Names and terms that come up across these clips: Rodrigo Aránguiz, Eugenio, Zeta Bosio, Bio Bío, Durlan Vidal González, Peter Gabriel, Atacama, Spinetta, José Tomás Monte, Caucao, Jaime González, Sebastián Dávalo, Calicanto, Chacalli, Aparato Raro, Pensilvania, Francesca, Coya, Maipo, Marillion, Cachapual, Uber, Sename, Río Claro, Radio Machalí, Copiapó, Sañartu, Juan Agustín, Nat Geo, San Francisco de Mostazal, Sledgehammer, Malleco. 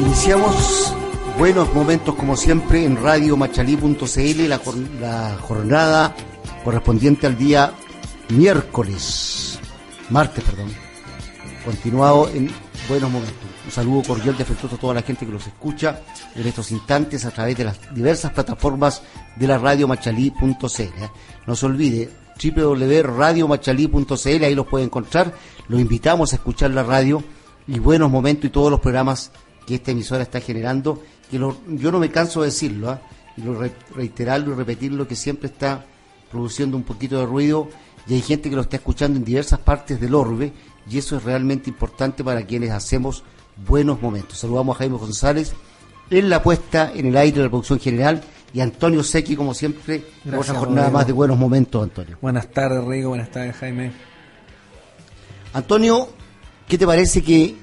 Iniciamos buenos momentos como siempre en radiomachalí.cl, la jornada correspondiente al día martes, continuado en buenos momentos. Un saludo cordial y afectuoso a toda la gente que los escucha en estos instantes a través de las diversas plataformas de la radiomachalí.cl. No se olvide, www.radiomachalí.cl, ahí los puede encontrar. Los invitamos a escuchar la radio y buenos momentos y todos los programas que esta emisora está generando, que yo no me canso de decirlo, reiterarlo y repetirlo, que siempre está produciendo un poquito de ruido. Y hay gente que lo está escuchando en diversas partes del orbe, y eso es realmente importante para quienes hacemos buenos momentos. Saludamos a Jaime González en la puesta en el aire de la producción general, y a Antonio Sequi, como siempre. Gracias, otra jornada más de buenos momentos, Antonio. Buenas tardes, Rigo. Buenas tardes, Jaime. Antonio, ¿qué te parece que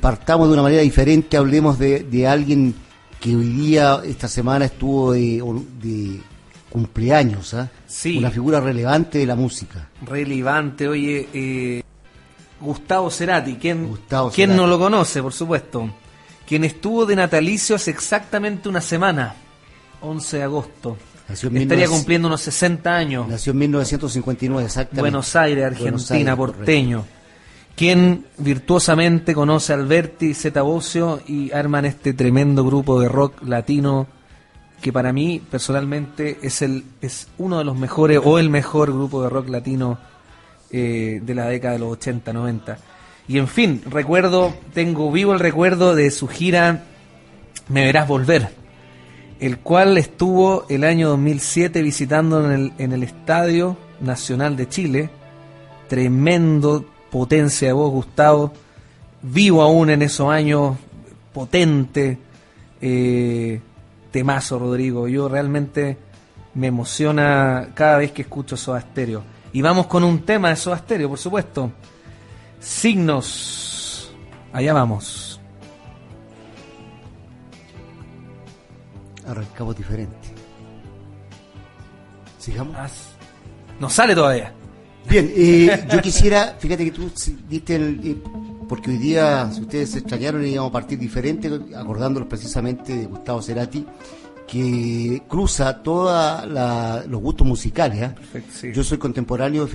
partamos de una manera diferente? Hablemos de alguien que hoy día, esta semana, estuvo de cumpleaños, ¿eh? Sí. Una figura relevante de la música. Relevante, oye, Gustavo Cerati, ¿quién no lo conoce, por supuesto? Quien estuvo de natalicio hace exactamente una semana, 11 de agosto. Estaría cumpliendo unos 60 años. Nació en 1959, exactamente. Buenos Aires, Argentina, porteño. Correcto. Quien virtuosamente conoce a Alberti y Zeta Bosio y arman este tremendo grupo de rock latino, que para mí personalmente es uno de los mejores o el mejor grupo de rock latino de la década de los 80, 90. Y en fin, tengo vivo el recuerdo de su gira Me Verás Volver, el cual estuvo el año 2007 visitando en el Estadio Nacional de Chile. Tremendo, potencia de voz, Gustavo, vivo aún en esos años, potente, temazo, Rodrigo. Yo realmente me emociona cada vez que escucho Soda Stereo. Y vamos con un tema de Soda Stereo, por supuesto. Signos. Allá vamos. Arrancamos diferente. ¿Sigamos? No sale todavía. Bien, yo quisiera, fíjate que tú diste porque hoy día, si ustedes se extrañaron, íbamos a partir diferente, acordándonos precisamente de Gustavo Cerati, que cruza todos los gustos musicales, ¿eh? Perfecto, sí. Yo soy contemporáneo,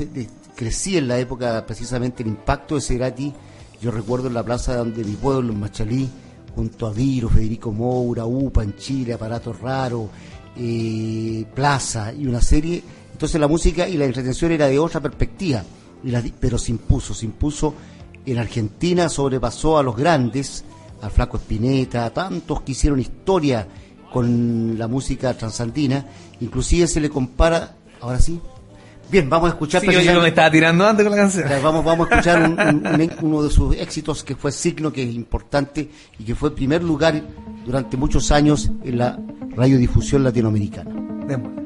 crecí en la época, precisamente el impacto de Cerati. Yo recuerdo en la plaza de mi pueblo, en Machalí, junto a Viro, Federico Moura, UPA, en Chile, Aparato Raro, Plaza y una serie. Entonces la música y la entretención era de otra perspectiva, pero se impuso. En Argentina sobrepasó a los grandes, al flaco Spinetta, a tantos que hicieron historia con la música transandina. Inclusive se le compara, ahora sí. Bien, vamos a escuchar. Sí, yo me estaba tirando antes con la canción. Vamos a escuchar uno de sus éxitos, que fue Signo, que es importante y que fue primer lugar durante muchos años en la radiodifusión latinoamericana. Démosle.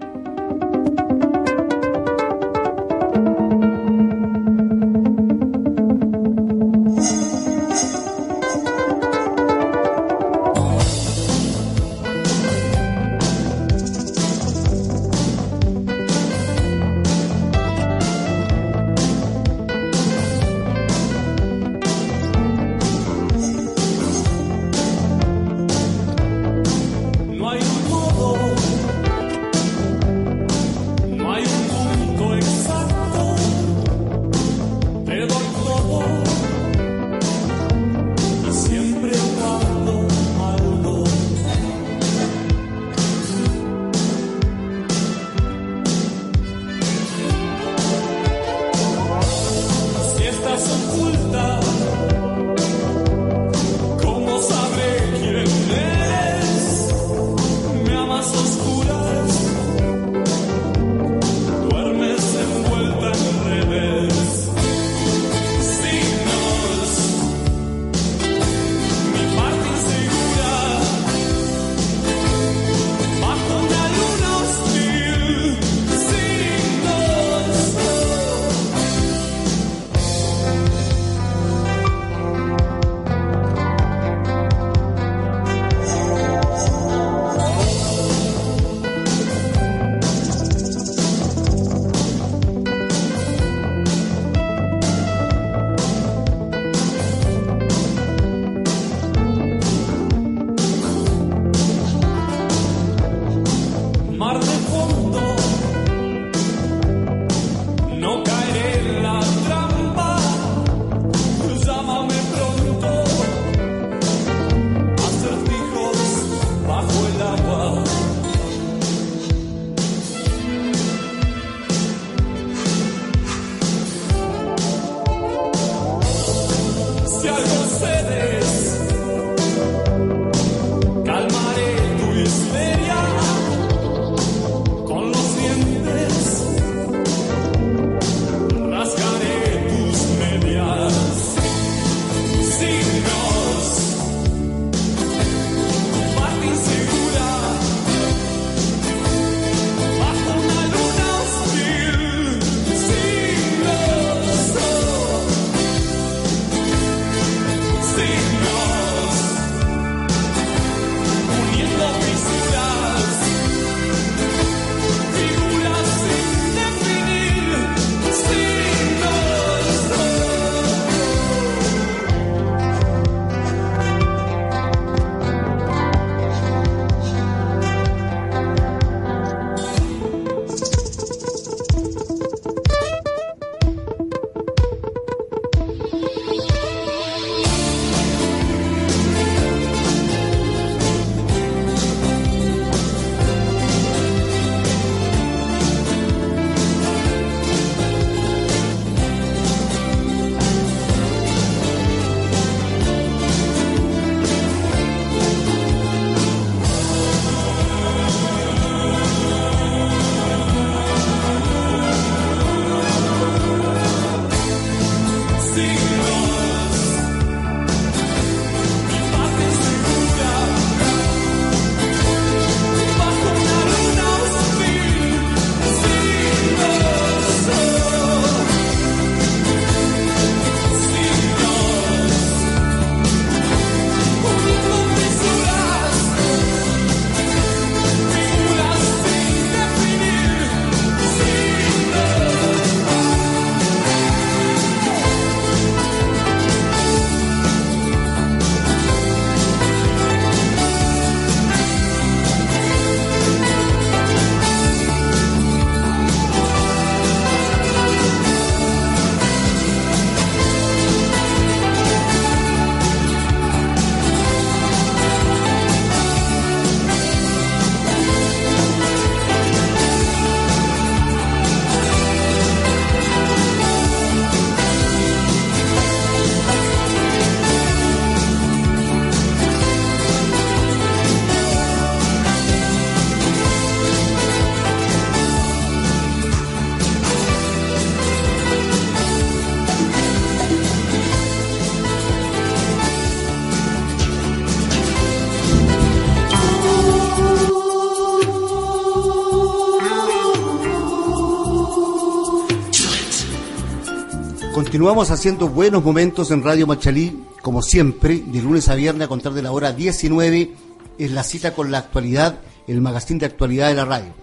Continuamos haciendo buenos momentos en Radio Machalí, como siempre, de lunes a viernes a contar de la hora 19, es la cita con la actualidad, el magazín de actualidad de la radio.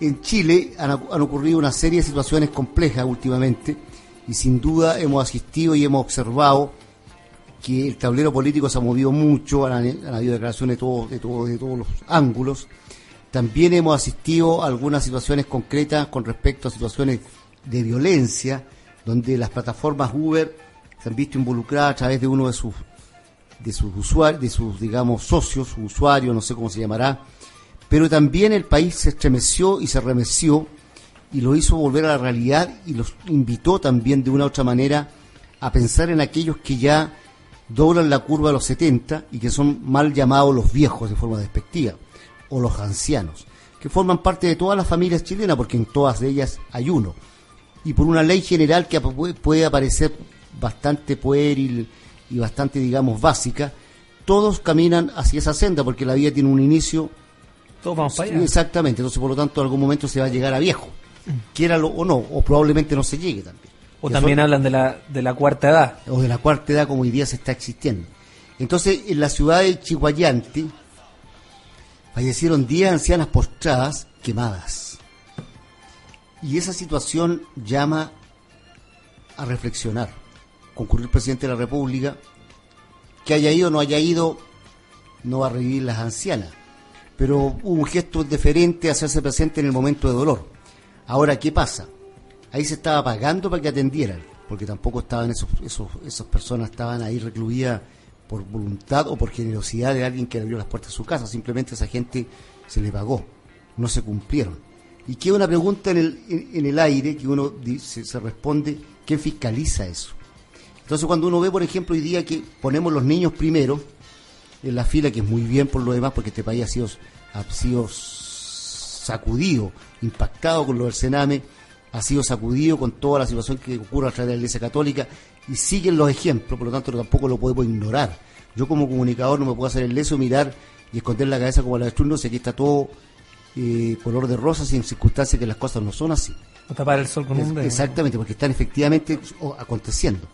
En Chile han ocurrido una serie de situaciones complejas últimamente y sin duda hemos asistido y hemos observado que el tablero político se ha movido mucho, han habido declaraciones de todos los ángulos. También hemos asistido a algunas situaciones concretas con respecto a situaciones de violencia, donde las plataformas Uber se han visto involucradas a través de uno de sus socios, no sé cómo se llamará, pero también el país se estremeció y se remeció y lo hizo volver a la realidad y los invitó también de una u otra manera a pensar en aquellos que ya doblan la curva de los 70 y que son mal llamados los viejos de forma despectiva, o los ancianos, que forman parte de todas las familias chilenas, porque en todas ellas hay uno, y por una ley general que puede aparecer bastante pueril y bastante, digamos, básica, todos caminan hacia esa senda, porque la vida tiene un inicio. Todos vamos para allá. Exactamente, entonces por lo tanto en algún momento se va a llegar a viejo, quiéralo o no, o probablemente no se llegue también. O también hablan de la cuarta edad. O de la cuarta edad como hoy día se está existiendo. Entonces, en la ciudad de Chihuayante fallecieron 10 ancianas postradas, quemadas. Y esa situación llama a reflexionar. Concurrió el presidente de la República, que haya ido o no haya ido, no va a revivir las ancianas. Pero hubo un gesto deferente a hacerse presente en el momento de dolor. Ahora, ¿qué pasa? Ahí se estaba pagando para que atendieran, porque tampoco estaban esas personas estaban ahí recluidas por voluntad o por generosidad de alguien que abrió las puertas de su casa, simplemente a esa gente se le pagó, no se cumplieron. Y queda una pregunta en el aire que uno se responde, ¿quién fiscaliza eso? Entonces cuando uno ve, por ejemplo, hoy día que ponemos los niños primero en la fila, que es muy bien por lo demás, porque este país ha sido sacudido, impactado con lo del Sename, ha sido sacudido con toda la situación que ocurre a través de la Iglesia Católica y siguen los ejemplos, por lo tanto tampoco lo podemos ignorar. Yo como comunicador no me puedo hacer el leso, mirar y esconder la cabeza como la de Churno, si aquí está todo color de rosa, sin circunstancias que las cosas no son así. O tapar el sol con un dedo. Exactamente, porque están efectivamente aconteciendo.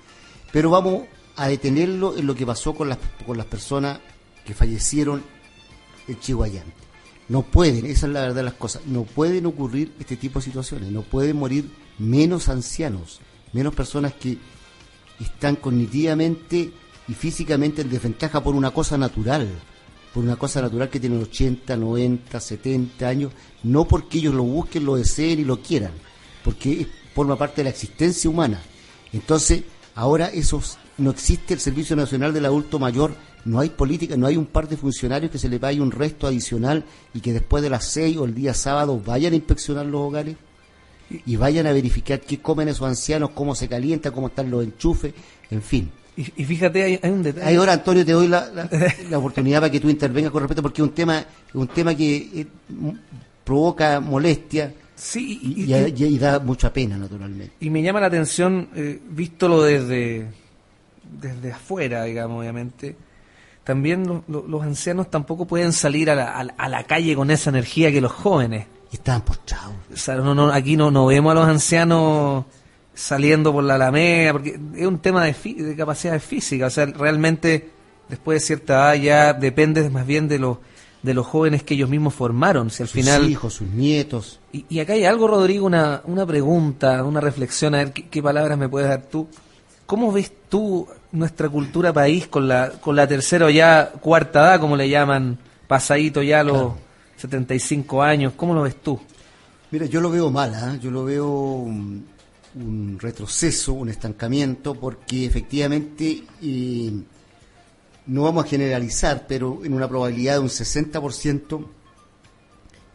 Pero vamos a detenerlo en lo que pasó con las personas que fallecieron en Chihuayante. No pueden, esa es la verdad de las cosas, no pueden ocurrir este tipo de situaciones, no pueden morir menos ancianos, menos personas que están cognitivamente y físicamente en desventaja por una cosa natural que tienen 80, 90, 70 años, no porque ellos lo busquen, lo deseen y lo quieran, porque forma parte de la existencia humana. Entonces, ahora no existe el Servicio Nacional del Adulto Mayor. No hay política, no hay un par de funcionarios que se le pague un resto adicional y que después de las 6 o el día sábado vayan a inspeccionar los hogares y vayan a verificar qué comen esos ancianos, cómo se calienta, cómo están los enchufes, en fin. Y fíjate, hay un detalle. Ahora, Antonio, te doy la oportunidad para que tú intervengas con respeto, porque es un tema que provoca molestia. Sí, y da mucha pena, naturalmente. Y me llama la atención, vístolo desde afuera, digamos, obviamente. También los ancianos tampoco pueden salir a la calle con esa energía que los jóvenes. Y están postrados. O sea, aquí no vemos a los ancianos saliendo por la Alameda, porque es un tema de capacidad física. O sea, realmente después de cierta edad ya depende más bien de los jóvenes que ellos mismos formaron. Si al final, sus hijos, sus nietos. Y acá hay algo, Rodrigo, una pregunta, una reflexión, a ver qué palabras me puedes dar tú. ¿Cómo ves tú nuestra cultura país con la tercera o ya cuarta edad, como le llaman, pasadito ya los 75 años? ¿Cómo lo ves tú? Mira, yo lo veo mal, ¿eh? Yo lo veo un retroceso, un estancamiento, porque efectivamente no vamos a generalizar, pero en una probabilidad de un 60%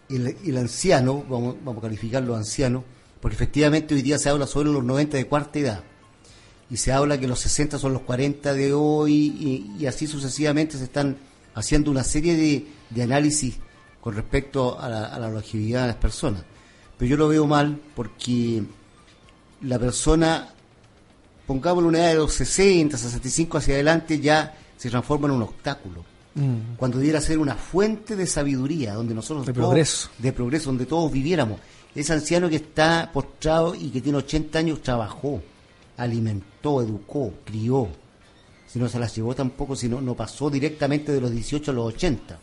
el anciano, vamos a calificarlo anciano, porque efectivamente hoy día se habla sobre los 90 de cuarta edad. Y se habla que los 60 son los 40 de hoy, y así sucesivamente se están haciendo una serie de análisis con respecto a la longevidad de las personas. Pero yo lo veo mal porque la persona, pongámosle una edad de los 60, 65 hacia adelante, ya se transforma en un obstáculo. Mm. Cuando debiera ser una fuente de sabiduría, donde nosotros de progreso, donde todos viviéramos. Ese anciano que está postrado y que tiene 80 años trabajó. alimentó, educó, crió, si no se las llevó tampoco, si no pasó directamente de los 18 a los 80.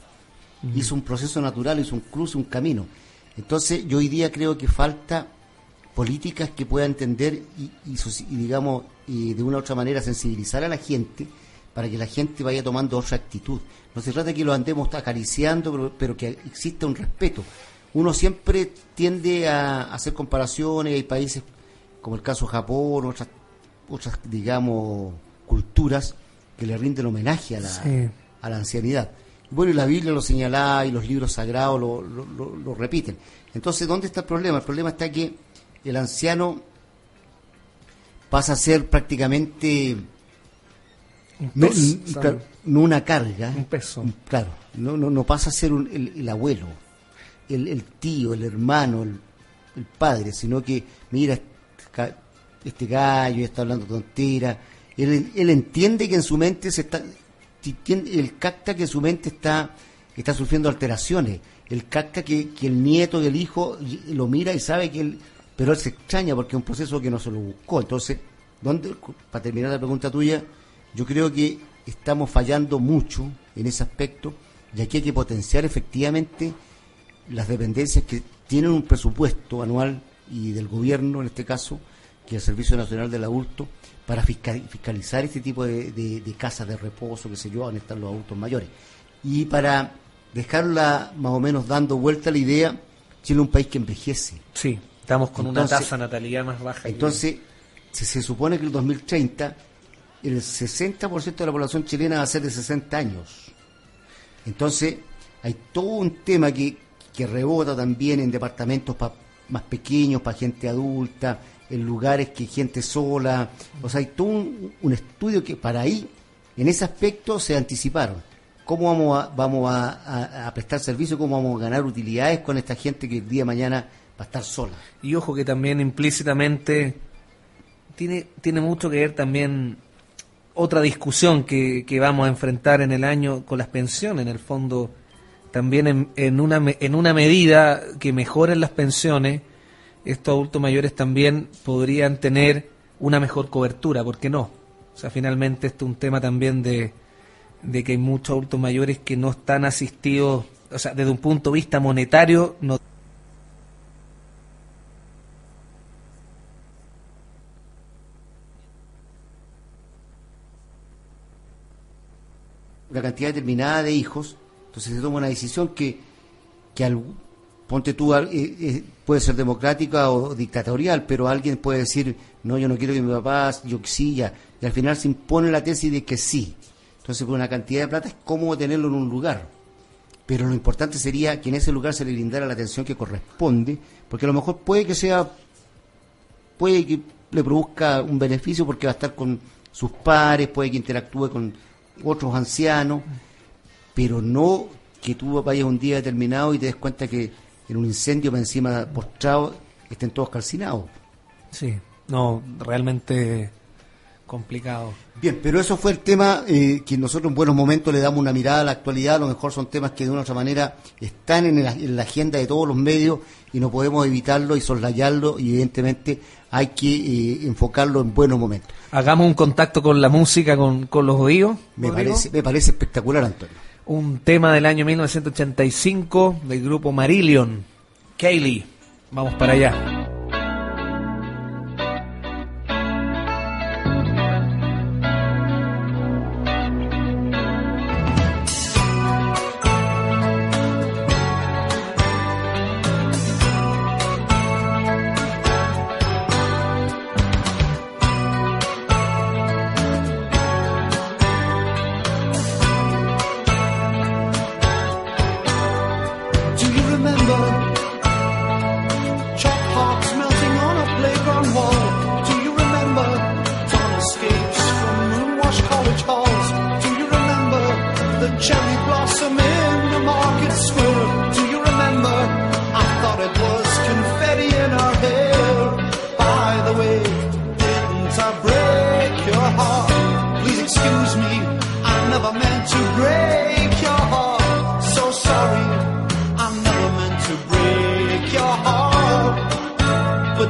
Uh-huh. Hizo un proceso natural, hizo un cruce, un camino. Entonces yo hoy día creo que falta políticas que pueda entender y digamos, y de una u otra manera sensibilizar a la gente para que la gente vaya tomando otra actitud. No se trata de que lo andemos acariciando, pero que exista un respeto. Uno siempre tiende a hacer comparaciones, hay países como el caso Japón, otras digamos, culturas que le rinden homenaje a la ancianidad. Bueno, y la Biblia lo señala y los libros sagrados lo repiten. Entonces, ¿dónde está el problema? El problema está que el anciano pasa a ser prácticamente no una carga, un peso. Claro, no pasa a ser el abuelo, el tío, el hermano, el padre, sino que mira, este gallo está hablando tontera. Él entiende que en su mente capta que su mente está sufriendo alteraciones. Él capta que el nieto, que el hijo lo mira y sabe que él, pero él se extraña porque es un proceso que no se lo buscó. Entonces, para terminar la pregunta tuya, yo creo que estamos fallando mucho en ese aspecto, y aquí hay que potenciar efectivamente las dependencias que tienen un presupuesto anual y del gobierno, en este caso, que es el Servicio Nacional del Adulto, para fiscalizar este tipo de casas de reposo, que se llevan a estar los adultos mayores. Y para dejarla más o menos dando vuelta la idea, Chile es un país que envejece. Sí, estamos con una tasa de natalidad más baja. Entonces, se supone que en el 2030 el 60% de la población chilena va a ser de 60 años. Entonces, hay todo un tema que rebota también en departamentos más pequeños, para gente adulta, en lugares que gente sola, o sea, hay todo un estudio que para ahí, en ese aspecto se anticiparon. ¿Cómo vamos a prestar servicio? ¿Cómo vamos a ganar utilidades con esta gente que el día de mañana va a estar sola? Y ojo que también implícitamente tiene mucho que ver también otra discusión que vamos a enfrentar en el año con las pensiones, en el fondo, también en una medida que mejoren las pensiones. Estos adultos mayores también podrían tener una mejor cobertura, ¿por qué no? O sea, finalmente esto es un tema también de que hay muchos adultos mayores que no están asistidos, o sea, desde un punto de vista monetario, no. Una cantidad determinada de hijos, entonces se toma una decisión que ponte tú, puede ser democrática o dictatorial, pero alguien puede decir, no, yo no quiero que mi papá, yo exija, y al final se impone la tesis de que sí. Entonces, por una cantidad de plata es cómodo tenerlo en un lugar, pero lo importante sería que en ese lugar se le brindara la atención que corresponde, porque a lo mejor puede que le produzca un beneficio porque va a estar con sus pares, puede que interactúe con otros ancianos, pero no que tú vayas un día determinado y te des cuenta que en un incendio para encima postrado estén todos calcinados. Sí, no, realmente complicado. Bien, pero eso fue el tema que nosotros en buenos momentos le damos una mirada a la actualidad. A lo mejor son temas que de una u otra manera están en la agenda de todos los medios y no podemos evitarlo y soslayarlo, y evidentemente hay que enfocarlo en buenos momentos. Hagamos un contacto con la música, con los oídos. Me parece espectacular, Antonio. Un tema del año 1985 del grupo Marillion, Kayleigh. Vamos para allá.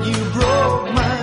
You broke my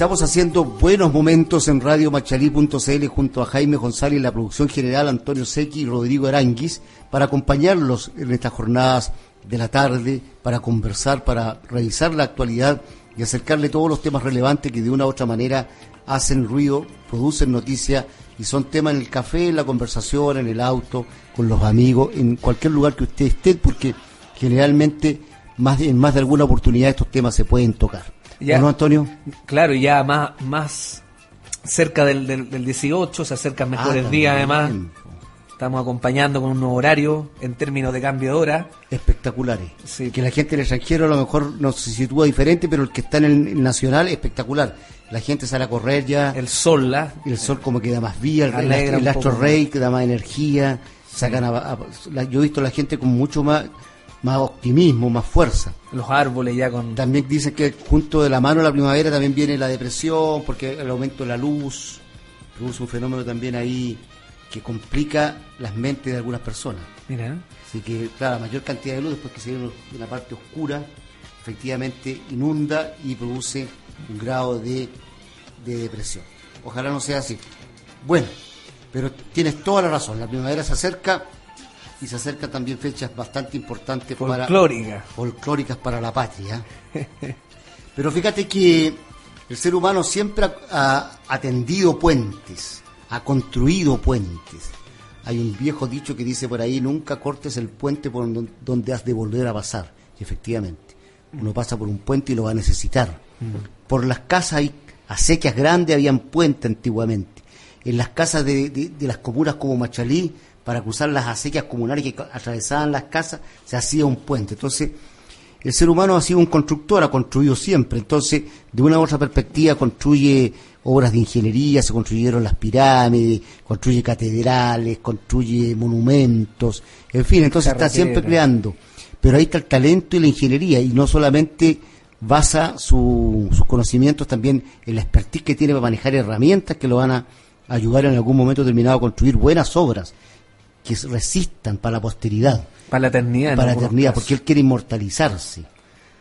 Estamos haciendo buenos momentos en radiomachalí.cl junto a Jaime González, la producción general, Antonio Sequi y Rodrigo Aránguiz, para acompañarlos en estas jornadas de la tarde, para conversar, para revisar la actualidad y acercarle todos los temas relevantes que de una u otra manera hacen ruido, producen noticia y son temas en el café, en la conversación, en el auto, con los amigos, en cualquier lugar que usted esté, porque generalmente en más de alguna oportunidad estos temas se pueden tocar. Ya, ¿no, Antonio? Claro, y ya más cerca del 18 se acercan mejores días, además. Bien. Estamos acompañando con un nuevo horario en términos de cambio de hora. Espectaculares. Sí. Que la gente del extranjero a lo mejor nos sitúa diferente, pero el que está en el nacional, espectacular. La gente sale a correr ya. El sol, el sol como que da más vía, el astro rey que da más energía. Sacan yo he visto a la gente con mucho más optimismo, más fuerza. Los árboles ya con... También dicen que junto de la mano a la primavera también viene la depresión, porque el aumento de la luz produce un fenómeno también ahí que complica las mentes de algunas personas. Mira. Así que, claro, la mayor cantidad de luz, después que se viene una parte oscura, efectivamente inunda y produce un grado de depresión. Ojalá no sea así. Bueno, pero tienes toda la razón, la primavera se acerca y se acercan también fechas bastante importantes folclóricas para la patria. Pero fíjate que el ser humano siempre ha tendido puentes, ha construido puentes. Hay un viejo dicho que dice por ahí, nunca cortes el puente por donde has de volver a pasar. Y efectivamente, uno pasa por un puente y lo va a necesitar. Por las casas hay acequias grandes, habían puentes antiguamente. En las casas de las comunas como Machalí, para cruzar las acequias comunales que atravesaban las casas, se hacía un puente. Entonces, el ser humano ha sido un constructor, ha construido siempre. Entonces, de una u otra perspectiva, construye obras de ingeniería, se construyeron las pirámides, construye catedrales, construye monumentos, en fin, entonces está siempre creando. Pero ahí está el talento y la ingeniería, y no solamente basa sus conocimientos también en la expertise que tiene para manejar herramientas que lo van a ayudar en algún momento determinado a construir buenas obras que resistan para la posteridad, para la eternidad, porque él quiere inmortalizarse.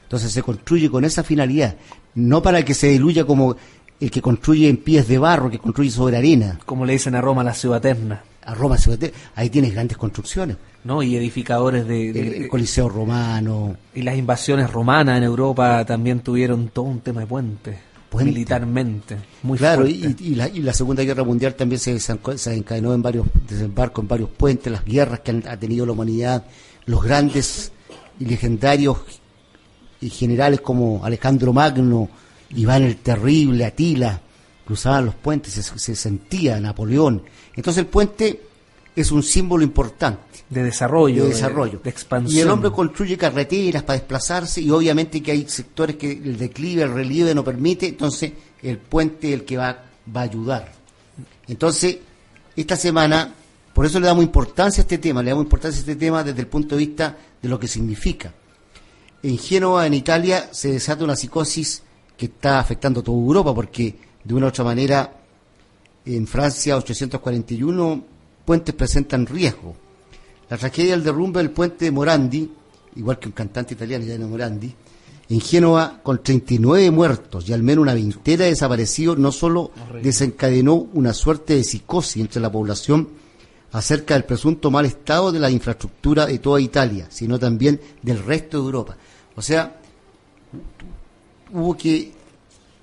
Entonces se construye con esa finalidad, no para que se diluya como el que construye en pies de barro, que construye sobre arena, como le dicen a Roma, la ciudad eterna. Ahí tienes grandes construcciones, ¿no? Y edificadores el Coliseo romano. Y las invasiones romanas en Europa también tuvieron todo un tema de puentes. Militarmente, muy claro, fuerte. Y la Segunda Guerra Mundial también se desencadenó en varios desembarcos, en varios puentes, las guerras que ha tenido la humanidad, los grandes y legendarios y generales como Alejandro Magno, Iván el Terrible, Atila, cruzaban los puentes, se sentía Napoleón. Entonces el puente es un símbolo importante de desarrollo, de expansión. Y el hombre construye carreteras para desplazarse, y obviamente que hay sectores que el declive, el relieve no permite, entonces el puente es el que va a ayudar. Entonces, esta semana, por eso le damos importancia a este tema desde el punto de vista de lo que significa. En Génova, en Italia, se desata una psicosis que está afectando a toda Europa, porque de una u otra manera, en Francia, 841 puentes presentan riesgo. La tragedia del derrumbe del puente de Morandi, igual que un cantante italiano, ya Morandi, en Génova, con 39 muertos y al menos una veintena de desaparecidos, no solo desencadenó una suerte de psicosis entre la población acerca del presunto mal estado de la infraestructura de toda Italia, sino también del resto de Europa. O sea, hubo que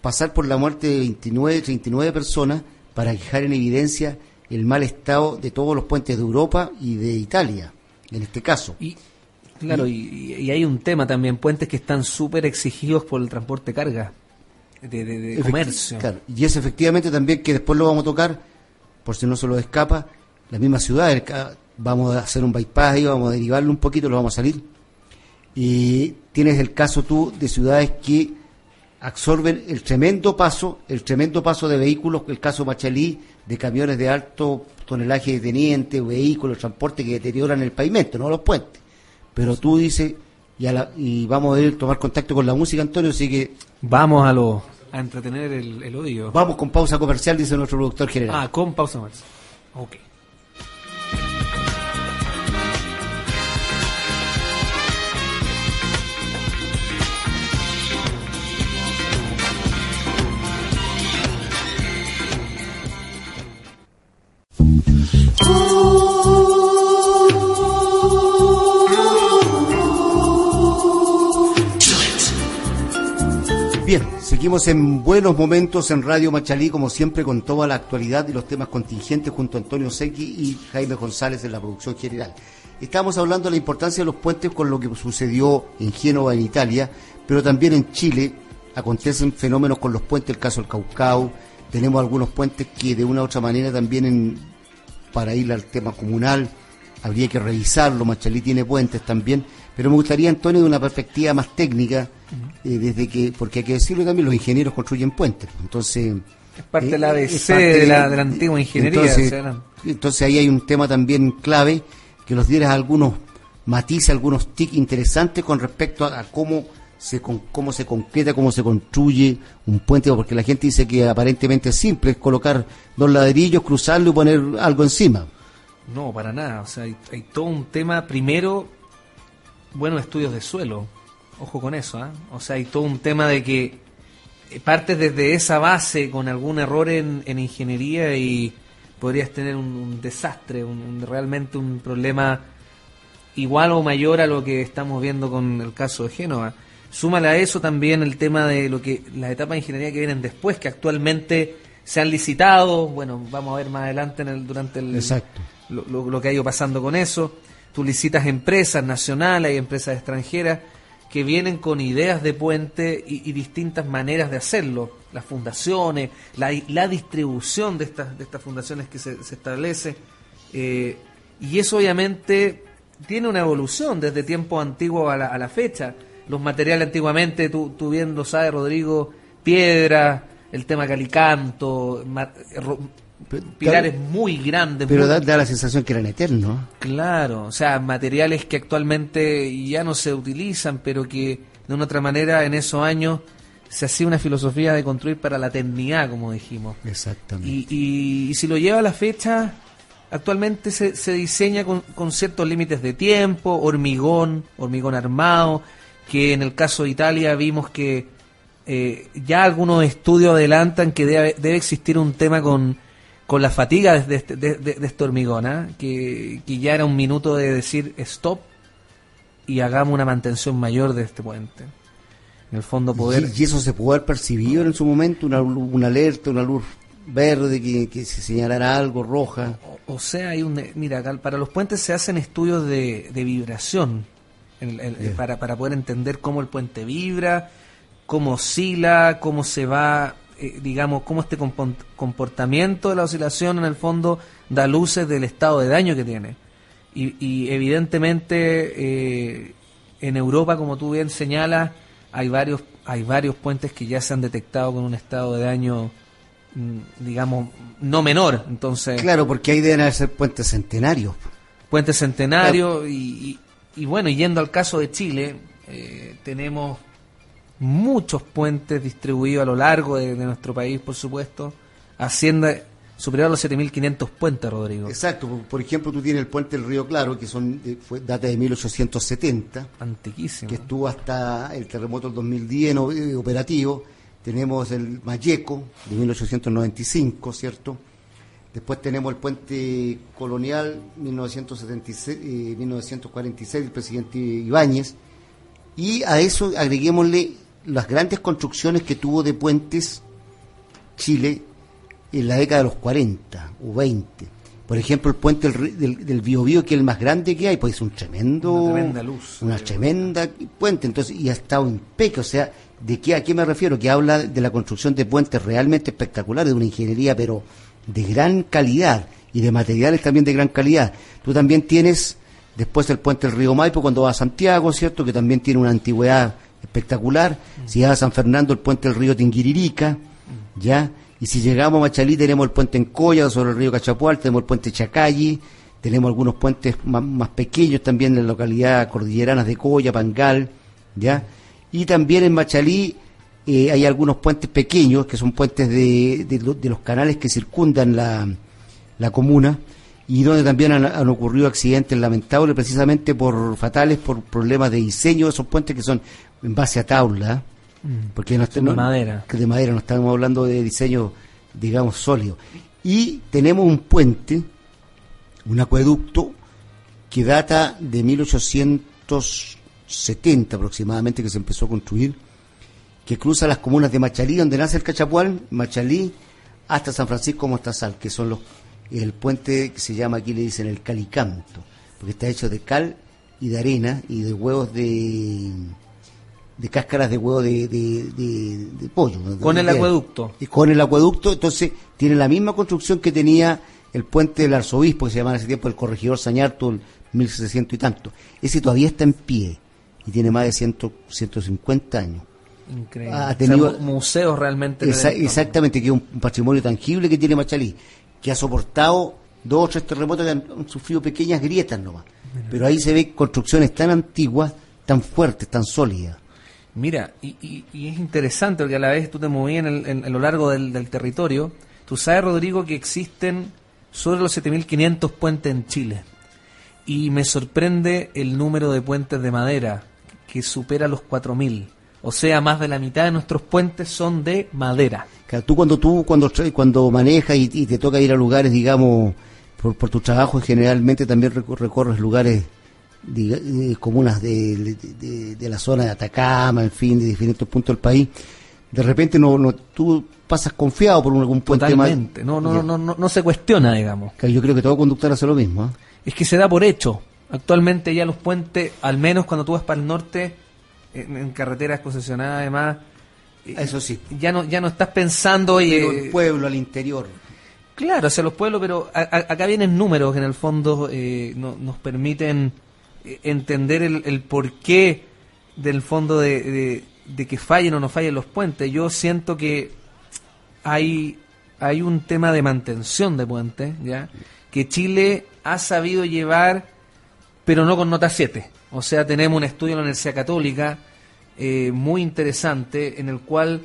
pasar por la muerte de 39 personas para dejar en evidencia el mal estado de todos los puentes de Europa y de Italia, en este caso. Y hay un tema también, puentes que están súper exigidos por el transporte de carga, de comercio. Claro, y es efectivamente también que después lo vamos a tocar, por si no se lo escapa, la misma ciudad, vamos a hacer un bypass y vamos a derivarlo un poquito, lo vamos a salir. Y tienes el caso tú de ciudades que absorben el tremendo paso de vehículos, el caso Machalí, de camiones de alto tonelaje de teniente, vehículos, transporte que deterioran el pavimento, no los puentes. Pero tú dices, y vamos a ir a tomar contacto con la música, Antonio, así que... Vamos a entretener el odio. Vamos con pausa comercial, dice nuestro productor general. Con pausa comercial. Ok. Bien, seguimos en buenos momentos en Radio Machalí, como siempre, con toda la actualidad y los temas contingentes junto a Antonio Sequi y Jaime González en la producción general. Estábamos hablando de la importancia de los puentes con lo que sucedió en Génova, en Italia, pero también en Chile acontecen fenómenos con los puentes, el caso del Caucao. Tenemos algunos puentes que de una u otra manera también, para ir al tema comunal, habría que revisarlo. Machalí tiene puentes también, pero me gustaría, Antonio, de una perspectiva más técnica, porque hay que decirlo también, los ingenieros construyen puentes, entonces... Es parte de la ABC de la antigua ingeniería. Entonces ahí hay un tema también clave, que nos dieras algunos matices, algunos tics interesantes con respecto a cómo se concreta, cómo se construye un puente, porque la gente dice que aparentemente es simple, es colocar dos ladrillos, cruzarlo y poner algo encima. No, para nada, o sea, hay todo un tema, primero, buenos estudios de suelo, ojo con eso, ¿eh? O sea, hay todo un tema de que partes desde esa base con algún error en ingeniería y podrías tener un desastre, realmente un problema igual o mayor a lo que estamos viendo con el caso de Génova. Súmale a eso también el tema de lo que las etapas de ingeniería que vienen después, que actualmente se han licitado. Bueno, vamos a ver más adelante Exacto. Lo que ha ido pasando con eso. Tú licitas empresas nacionales y empresas extranjeras que vienen con ideas de puente y distintas maneras de hacerlo. Las fundaciones, la distribución de estas fundaciones que se establece. Y eso obviamente tiene una evolución desde tiempo antiguo a la fecha. Los materiales antiguamente, tú bien lo sabes, Rodrigo, piedra, el tema calicanto, pilares muy grandes. Pero da la sensación que eran eternos. Claro, o sea, materiales que actualmente ya no se utilizan, pero que de una otra manera en esos años se hacía una filosofía de construir para la eternidad, como dijimos. Exactamente. Y si lo lleva a la fecha, actualmente se diseña con ciertos límites de tiempo, hormigón armado, que en el caso de Italia vimos que ya algunos estudios adelantan que debe existir un tema con la fatiga de este hormigón, ¿eh? que ya era un minuto de decir stop y hagamos una mantención mayor de este puente. En el fondo poder... ¿Y eso se pudo haber percibido en su momento? Una alerta, una luz verde que se señalara algo, roja. O sea, hay un... Mira, para los puentes se hacen estudios de vibración. Para poder entender cómo el puente vibra, cómo oscila, cómo se va, digamos, cómo este comportamiento de la oscilación en el fondo da luces del estado de daño que tiene. Y evidentemente en Europa, como tú bien señalas, hay varios puentes que ya se han detectado con un estado de daño, digamos, no menor. Entonces, claro, porque ahí deben haber puentes centenarios. Puentes centenarios, claro. Y bueno, yendo al caso de Chile, tenemos muchos puentes distribuidos a lo largo de nuestro país, por supuesto. Hacienda superior a los 7.500 puentes, Rodrigo. Exacto. Por ejemplo, tú tienes el puente del Río Claro, que data de 1870. Antiquísimo. Que estuvo hasta el terremoto del 2010 operativo. Tenemos el Malleco de 1895, ¿cierto? Después tenemos el puente colonial 1946 del presidente Ibáñez, y a eso agreguémosle las grandes construcciones que tuvo de puentes Chile en la década de los 40 o 20. Por ejemplo, el puente del Bio Bío, que es el más grande que hay, pues es una tremenda puente, entonces, y ha estado impecable. O sea, ¿a qué me refiero? Que habla de la construcción de puentes realmente espectaculares, de una ingeniería, pero de gran calidad, y de materiales también de gran calidad. Tú también tienes después el puente del río Maipo cuando vas a Santiago, ¿cierto? Que también tiene una antigüedad espectacular. Si vas a San Fernando, el puente del río Tinguiririca, ¿ya? Y si llegamos a Machalí, tenemos el puente en Coya sobre el río Cachapual, tenemos el puente Chacalli, tenemos algunos puentes más pequeños también en la localidad cordilleranas de Coya, Pangal, ¿ya? Y también en Machalí hay algunos puentes pequeños, que son puentes de los canales que circundan la comuna, y donde también han ocurrido accidentes lamentables, precisamente por problemas de diseño de esos puentes, que son en base a tabla, porque de madera, no estamos hablando de diseño, digamos, sólido. Y tenemos un puente, un acueducto, que data de 1870 aproximadamente, que se empezó a construir, que cruza las comunas de Machalí, donde nace el Cachapual, Machalí, hasta San Francisco de Mostazal, que son el puente que se llama, aquí le dicen el Calicanto, porque está hecho de cal y de arena y de huevos de cáscaras de huevo de pollo. Con el acueducto. Y con el acueducto, entonces tiene la misma construcción que tenía el puente del arzobispo, que se llamaba en ese tiempo el corregidor Sañartu, el 1700 y tanto. Ese todavía está en pie y tiene más de 150 años. Increíble. Ha tenido, o sea, museos realmente. Exactamente, que es un patrimonio tangible que tiene Machalí, que ha soportado 2 o 3 terremotos que han sufrido pequeñas grietas nomás. Mira. Pero ahí se ven construcciones tan antiguas, tan fuertes, tan sólidas. Mira, y es interesante porque a la vez tú te movías en lo largo del territorio. Tú sabes, Rodrigo, que existen sobre los 7.500 puentes en Chile. Y me sorprende el número de puentes de madera, que supera los 4.000. O sea, más de la mitad de nuestros puentes son de madera. Tú cuando manejas y te toca ir a lugares, digamos, por tu trabajo, generalmente también recorres lugares, comunas de la zona de Atacama, en fin, de diferentes puntos del país. De repente no tú pasas confiado por algún puente. Totalmente. No se cuestiona, digamos. Yo creo que todo conductor hace lo mismo, ¿eh? Es que se da por hecho. Actualmente ya los puentes, al menos cuando tú vas para el norte, en carreteras concesionadas además. Eso sí. Ya no estás pensando, oye, pero el pueblo al interior. Claro, hacia los pueblos, pero acá vienen números que en el fondo nos permiten entender el porqué del fondo de que fallen o no fallen los puentes. Yo siento que hay un tema de mantención de puentes, ¿ya? Que Chile ha sabido llevar, pero no con nota 7. O sea, tenemos un estudio en la Universidad Católica muy interesante, en el cual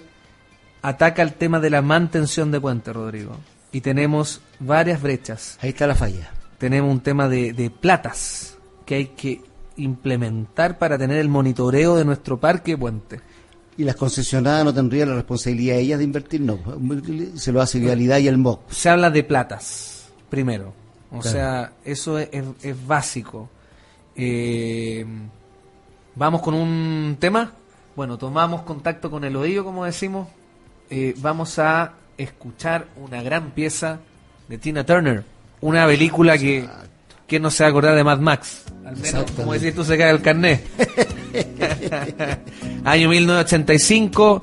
ataca el tema de la mantención de puentes, Rodrigo. Y tenemos varias brechas. Ahí está la falla. Tenemos un tema de platas que hay que implementar para tener el monitoreo de nuestro parque puente. Y las concesionadas no tendrían la responsabilidad ellas de invertir, no. Se lo hace Vialidad y el MOC. Se habla de platas, primero. O sea, eso es básico. Vamos con un tema. Bueno, tomamos contacto con el oído, como decimos. Vamos a escuchar una gran pieza de Tina Turner, una película que no se va a acordar de Mad Max, al menos, como decís tú, se cae el carnet. Año 1985,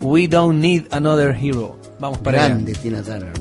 We Don't Need Another Hero. Vamos para allá. Grande Tina Turner.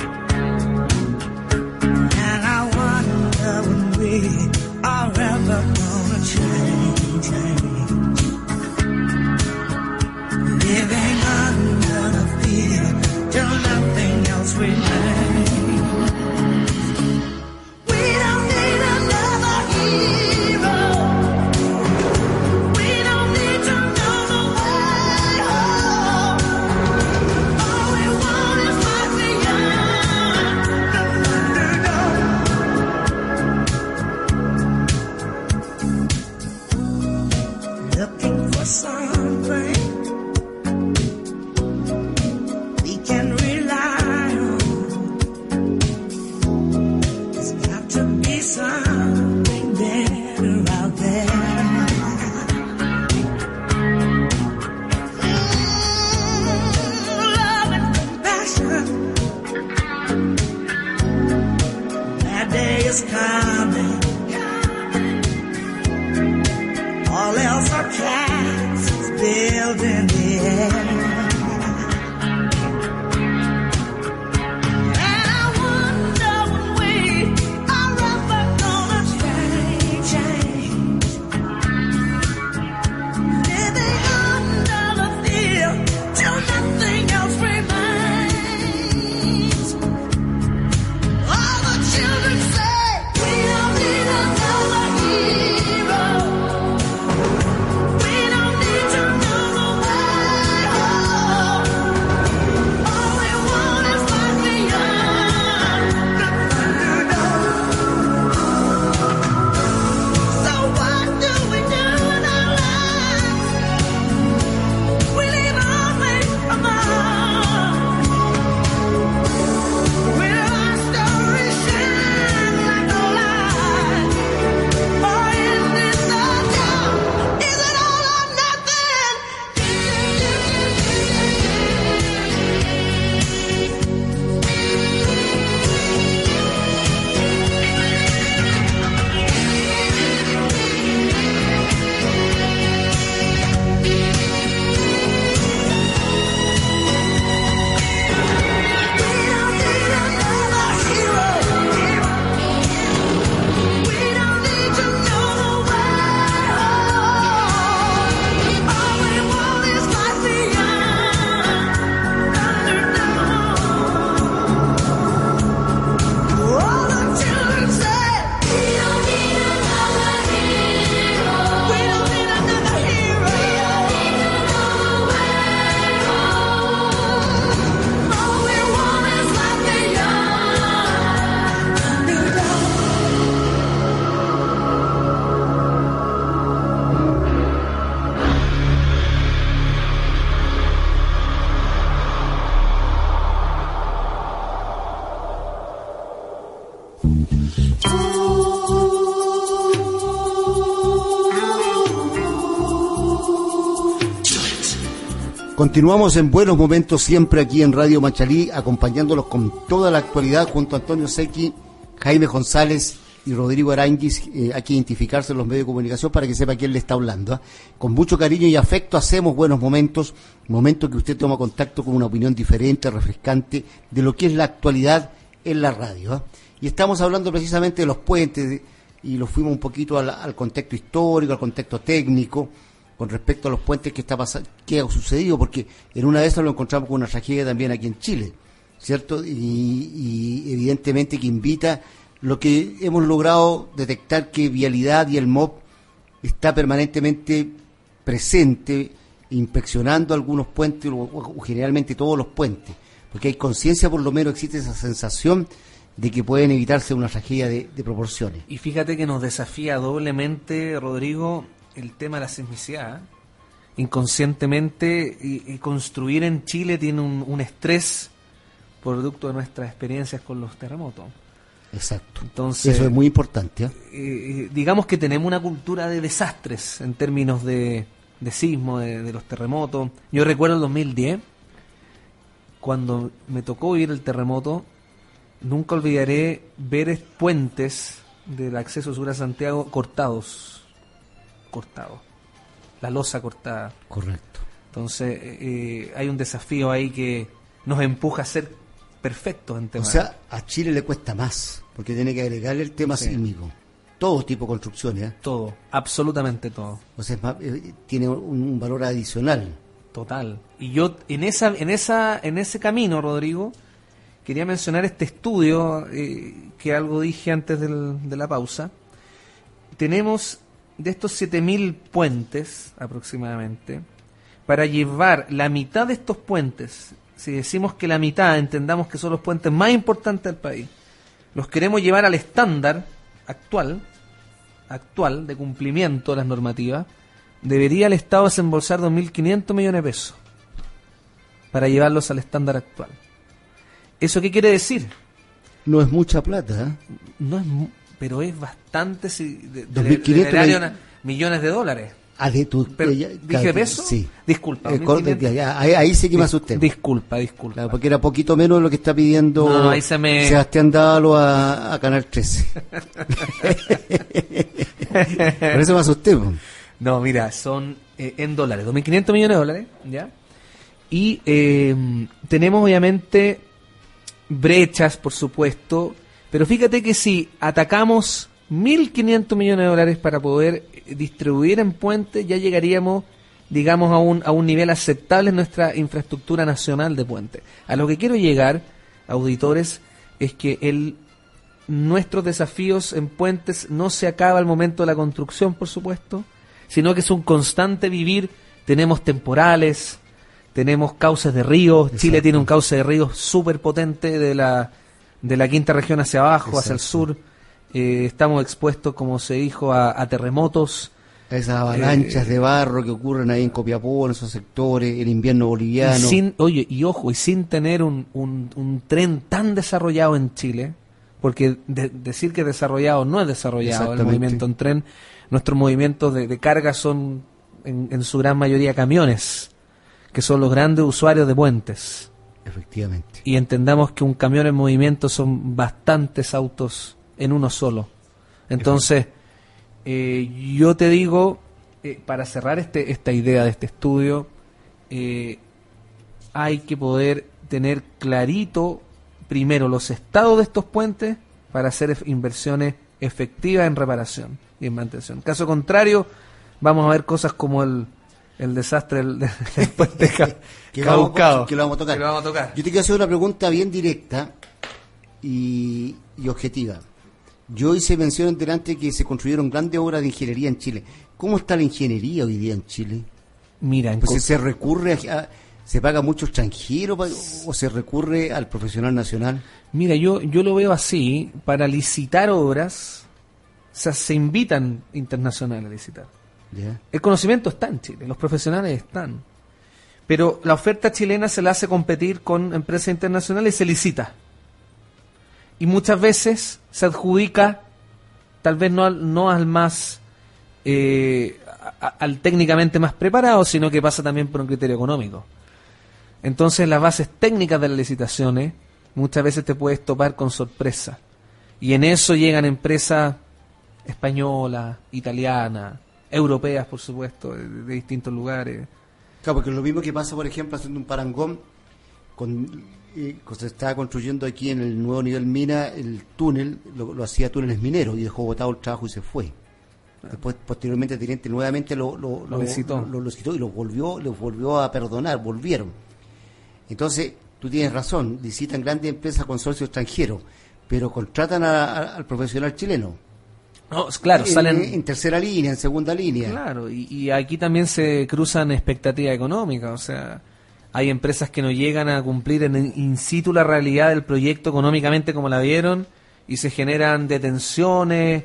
Nothing else. Continuamos en buenos momentos siempre aquí en Radio Machalí, acompañándolos con toda la actualidad junto a Antonio Sequi, Jaime González y Rodrigo Aránguiz. Hay que identificarse en los medios de comunicación para que sepa quién le está hablando. Con mucho cariño y afecto hacemos buenos momentos, momentos que usted toma contacto con una opinión diferente, refrescante, de lo que es la actualidad en la radio. Y estamos hablando precisamente de los puentes, y los fuimos un poquito al contexto histórico, al contexto técnico, con respecto a los puentes que ha sucedido, porque en una de esas lo encontramos con una tragedia también aquí en Chile, ¿cierto? Y evidentemente que invita lo que hemos logrado detectar, que Vialidad y el MOP está permanentemente presente, inspeccionando algunos puentes, o generalmente todos los puentes, porque hay conciencia, por lo menos existe esa sensación de que pueden evitarse una tragedia de proporciones. Y fíjate que nos desafía doblemente, Rodrigo, el tema de la sismicidad, inconscientemente, y construir en Chile tiene un estrés producto de nuestras experiencias con los terremotos. Exacto. Entonces, eso es muy importante, ¿eh? Digamos que tenemos una cultura de desastres en términos de sismo, de los terremotos. Yo recuerdo el 2010, cuando me tocó vivir el terremoto, nunca olvidaré ver puentes del acceso sur a Santiago cortados, la losa cortada. Correcto. Entonces hay un desafío ahí que nos empuja a ser perfectos en temas. O sea, a Chile le cuesta más, porque tiene que agregarle el tema sísmico. Todo tipo de construcciones, ¿eh? Todo, absolutamente todo. O sea, es más, tiene un valor adicional. Total. Y yo en ese camino, Rodrigo, quería mencionar este estudio que algo dije antes de la pausa. Tenemos de estos 7.000 puentes aproximadamente, para llevar la mitad de estos puentes, si decimos que la mitad, entendamos que son los puentes más importantes del país, los queremos llevar al estándar actual de cumplimiento de las normativas, debería el Estado desembolsar 2.500 millones de pesos para llevarlos al estándar actual. ¿Eso qué quiere decir? No es mucha plata, ¿eh? No es pero es bastante, millones de dólares. ¿Dije peso? Sí. Disculpa. Ahí sí que me asusté. Disculpa. Claro, porque era poquito menos de lo que está pidiendo Sebastián Dávalo a Canal 13. Por eso me asusté. Pues. No, mira, son en dólares, 2.500 millones de dólares, ¿ya? Y tenemos obviamente brechas, por supuesto. Pero fíjate que si atacamos 1.500 millones de dólares para poder distribuir en puentes, ya llegaríamos, digamos, a un nivel aceptable en nuestra infraestructura nacional de puentes. A lo que quiero llegar, auditores, es que nuestros desafíos en puentes no se acaba al momento de la construcción, por supuesto, sino que es un constante vivir. Tenemos temporales, tenemos cauces de ríos. Exacto. Chile tiene un cauce de ríos súper potente de la quinta región hacia abajo. Exacto. Hacia el sur, estamos expuestos, como se dijo, a terremotos, a esas avalanchas de barro que ocurren ahí en Copiapó, en esos sectores, el invierno boliviano, y sin tener un tren tan desarrollado en Chile, porque decir que desarrollado no es desarrollado el movimiento en tren. Nuestros movimientos de carga son en su gran mayoría camiones, que son los grandes usuarios de puentes. Efectivamente. Y entendamos que un camión en movimiento son bastantes autos en uno solo. Entonces, yo te digo, para cerrar esta idea de este estudio, hay que poder tener clarito primero los estados de estos puentes para hacer inversiones efectivas en reparación y en mantención. Caso contrario, vamos a ver cosas como el desastre del puente Caucao, que lo vamos a tocar. Yo te quiero hacer una pregunta bien directa y objetiva. Yo hice mención anteriormente que se construyeron grandes obras de ingeniería en Chile. ¿Cómo está la ingeniería hoy día en Chile? Mira, pues se recurre se paga mucho extranjero o se recurre al profesional nacional. Mira, yo lo veo así, para licitar obras, o sea, se invitan internacionales a licitar. Yeah. El conocimiento está en Chile, los profesionales están, pero la oferta chilena se la hace competir con empresas internacionales y se licita, y muchas veces se adjudica tal vez no al más al técnicamente más preparado, sino que pasa también por un criterio económico. Entonces las bases técnicas de las licitaciones muchas veces te puedes topar con sorpresa. Y en eso llegan empresas españolas, italianas, europeas, por supuesto, de distintos lugares. Claro, porque lo mismo que pasa, por ejemplo, haciendo un parangón, se estaba construyendo aquí en el nuevo nivel mina el túnel, lo hacía Túneles Mineros y dejó botado el trabajo y se fue. Después, posteriormente, el teniente nuevamente lo citó y los volvió a perdonar, volvieron. Entonces, tú tienes razón, licitan grandes empresas, consorcios extranjeros, pero contratan al profesional chileno. No, claro, salen en tercera línea, en segunda línea. Claro, y aquí también se cruzan expectativas económicas, o sea, hay empresas que no llegan a cumplir in situ la realidad del proyecto económicamente como la vieron y se generan detenciones.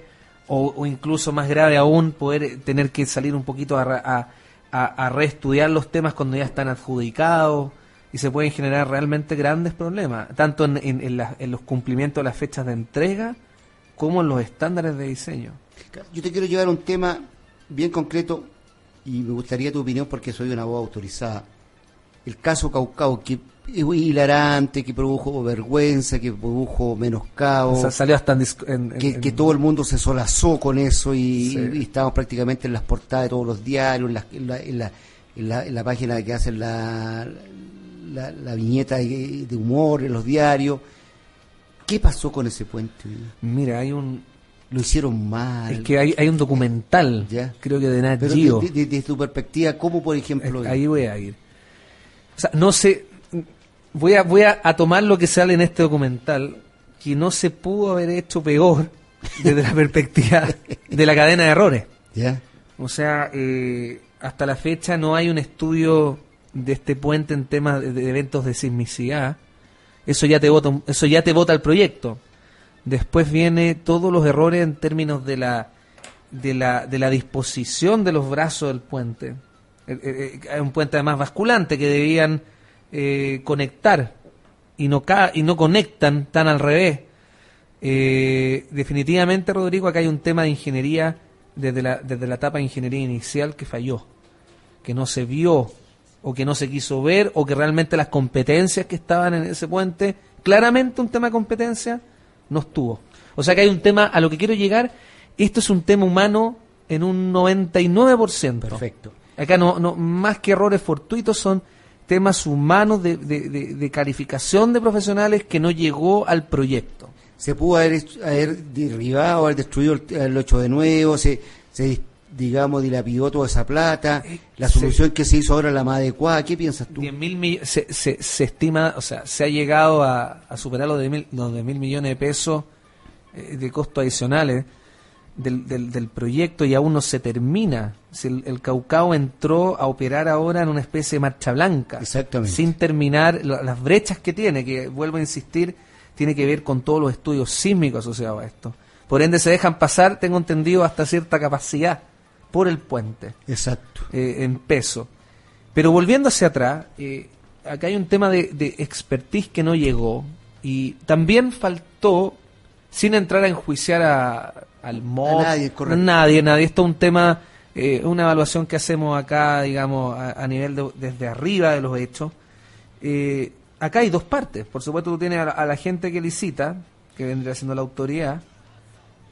O incluso más grave aún, poder tener que salir un poquito a reestudiar los temas cuando ya están adjudicados y se pueden generar realmente grandes problemas, tanto en los cumplimientos de las fechas de entrega como en los estándares de diseño. Yo te quiero llevar a un tema bien concreto y me gustaría tu opinión porque soy una voz autorizada. El caso Caucao, que es hilarante, que produjo vergüenza, que produjo menoscabo. O sea, salió hasta que todo el mundo se solazó con eso y estábamos prácticamente en las portadas de todos los diarios, en la página que hacen la viñeta de humor, en los diarios. ¿Qué pasó con ese puente? Mira, lo hicieron mal. Es que hay un documental, ¿ya? Creo que de Nat Geo. Pero desde tu perspectiva, ¿cómo por ejemplo? Ahí voy a ir. O sea, no sé. Voy a tomar lo que sale en este documental, que no se pudo haber hecho peor desde la perspectiva de la cadena de errores. Yeah. O sea, hasta la fecha no hay un estudio de este puente en temas de eventos de sismicidad. Eso ya te bota el proyecto. Después viene todos los errores en términos de la disposición de los brazos del puente. Hay un puente además basculante que debían conectar y no conectan, tan al revés. Definitivamente, Rodrigo, acá hay un tema de ingeniería desde la etapa de ingeniería inicial que falló, que no se vio o que no se quiso ver, o que realmente las competencias que estaban en ese puente, claramente un tema de competencia, no estuvo. O sea que hay un tema, a lo que quiero llegar, esto es un tema humano en un 99%. Perfecto. Acá no más que errores fortuitos son temas humanos de calificación de profesionales que no llegó al proyecto. Se pudo haber derribado, haber destruido el 8 de nuevo, digamos, dilapidó toda esa plata. La solución que se hizo ahora es la más adecuada. ¿Qué piensas tú? 10.000 millones, se estima, o sea, se ha llegado a superar los 10.000 millones de pesos de costos adicionales del proyecto y aún no se termina. El Caucao entró a operar ahora en una especie de marcha blanca. Exactamente. Sin terminar las brechas que tiene, que vuelvo a insistir, tiene que ver con todos los estudios sísmicos asociados a esto. Por ende se dejan pasar, tengo entendido, hasta cierta capacidad por el puente. Exacto. En peso. Pero volviendo hacia atrás, acá hay un tema de expertise que no llegó y también faltó, sin entrar a enjuiciar al MOB, a nadie. Esto es un tema, una evaluación que hacemos acá, digamos, a nivel desde arriba de los hechos. Acá hay dos partes. Por supuesto, tú tienes a la gente que licita, que vendría siendo la autoridad,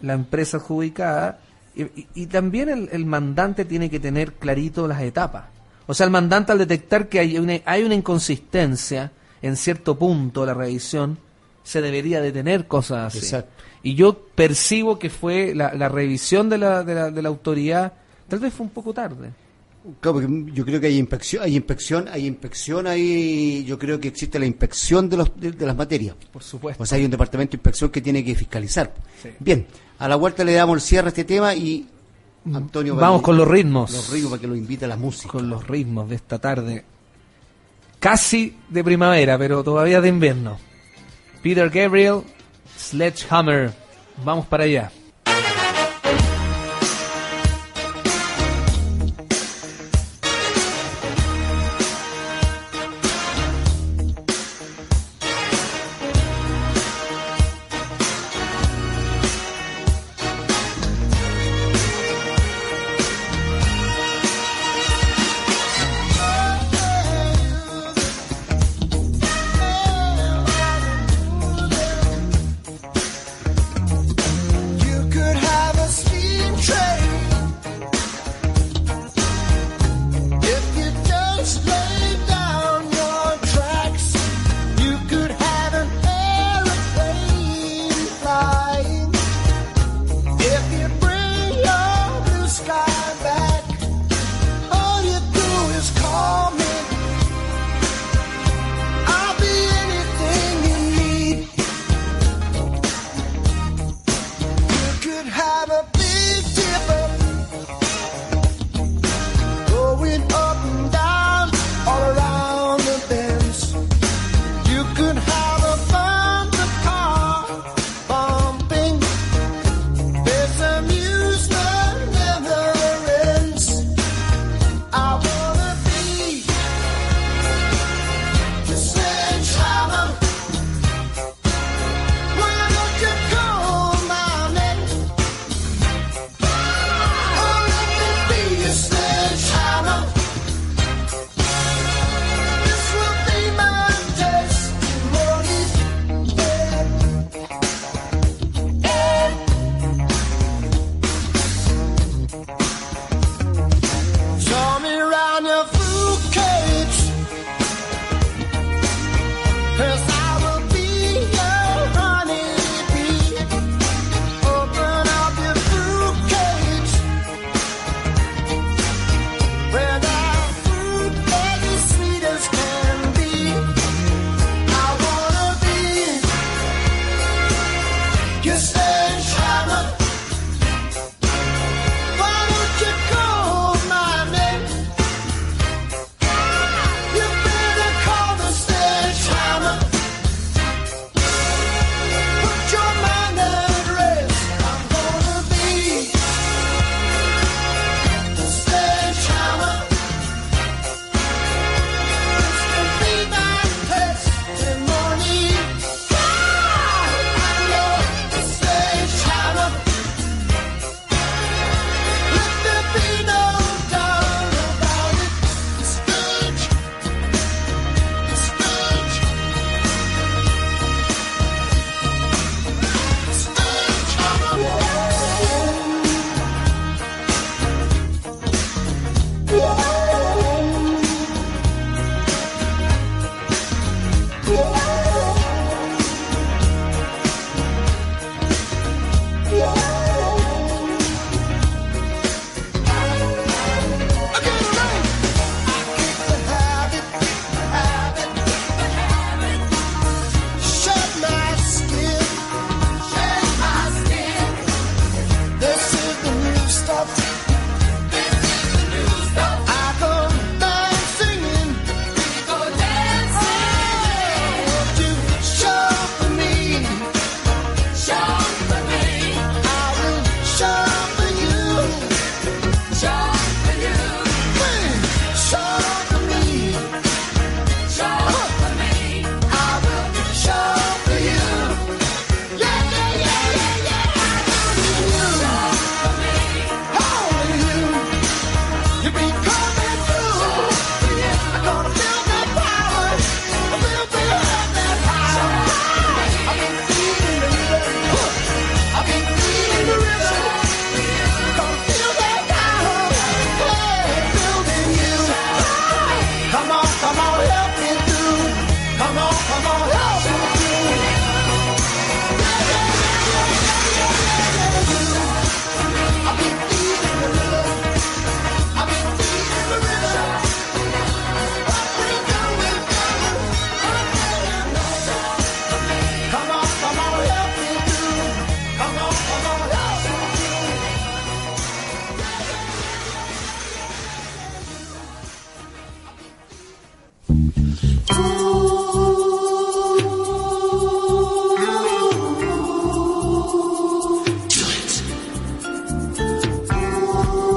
la empresa adjudicada, y también el mandante tiene que tener clarito las etapas. O sea, el mandante, al detectar que hay una inconsistencia en cierto punto de la revisión, se debería detener cosas así. Exacto. Y yo percibo que fue la revisión de la autoridad, tal vez fue un poco tarde. Claro, porque yo creo que hay inspección, yo creo que existe la inspección de las materias. Por supuesto. O sea, hay un departamento de inspección que tiene que fiscalizar. Sí. Bien, a la vuelta le damos el cierre a este tema y Antonio... Vamos con los ritmos. Los ritmos para que lo invite a la música. Con los ritmos de esta tarde. Casi de primavera, pero todavía de invierno. Peter Gabriel, Sledgehammer. Vamos para allá.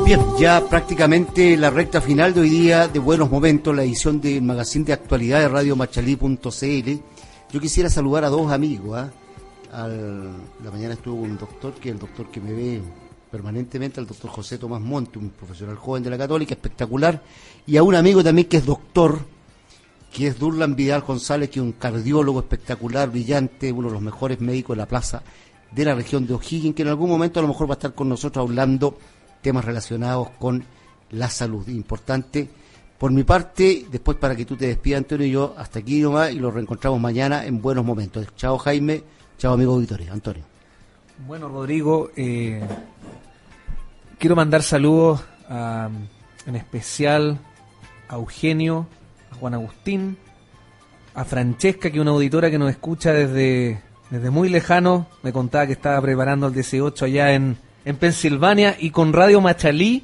Bien, ya prácticamente la recta final de hoy día de Buenos Momentos, la edición del Magazine de Actualidad de Radio Machalí.cl. Yo quisiera saludar a dos amigos, ¿eh? La mañana estuvo con un doctor, que es el doctor que me ve permanentemente, al doctor José Tomás Monte, un profesional joven de la Católica, espectacular, y a un amigo también que es doctor, que es Durlan Vidal González, que es un cardiólogo espectacular, brillante, uno de los mejores médicos de la plaza de la región de O'Higgins, que en algún momento a lo mejor va a estar con nosotros hablando temas relacionados con la salud. Importante. Por mi parte, después para que tú te despidas, Antonio, y yo hasta aquí nomás, y los reencontramos mañana en Buenos Momentos. Chao, Jaime. Chao, amigo auditorio. Antonio. Bueno, Rodrigo, quiero mandar saludos en especial a Eugenio, a Juan Agustín, a Francesca, que es una auditora que nos escucha desde muy lejano. Me contaba que estaba preparando el 18 allá en Pensilvania, y con Radio Machalí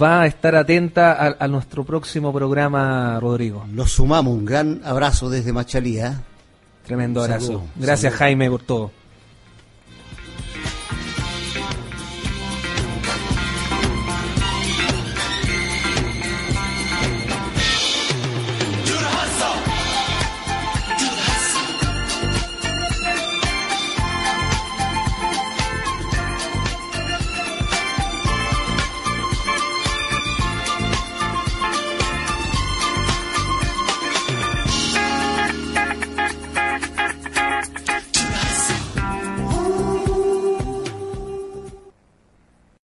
va a estar atenta a nuestro próximo programa, Rodrigo. Los sumamos, un gran abrazo desde Machalí, ¿eh? Tremendo abrazo. Saludos, gracias, saludos. Jaime, por todo.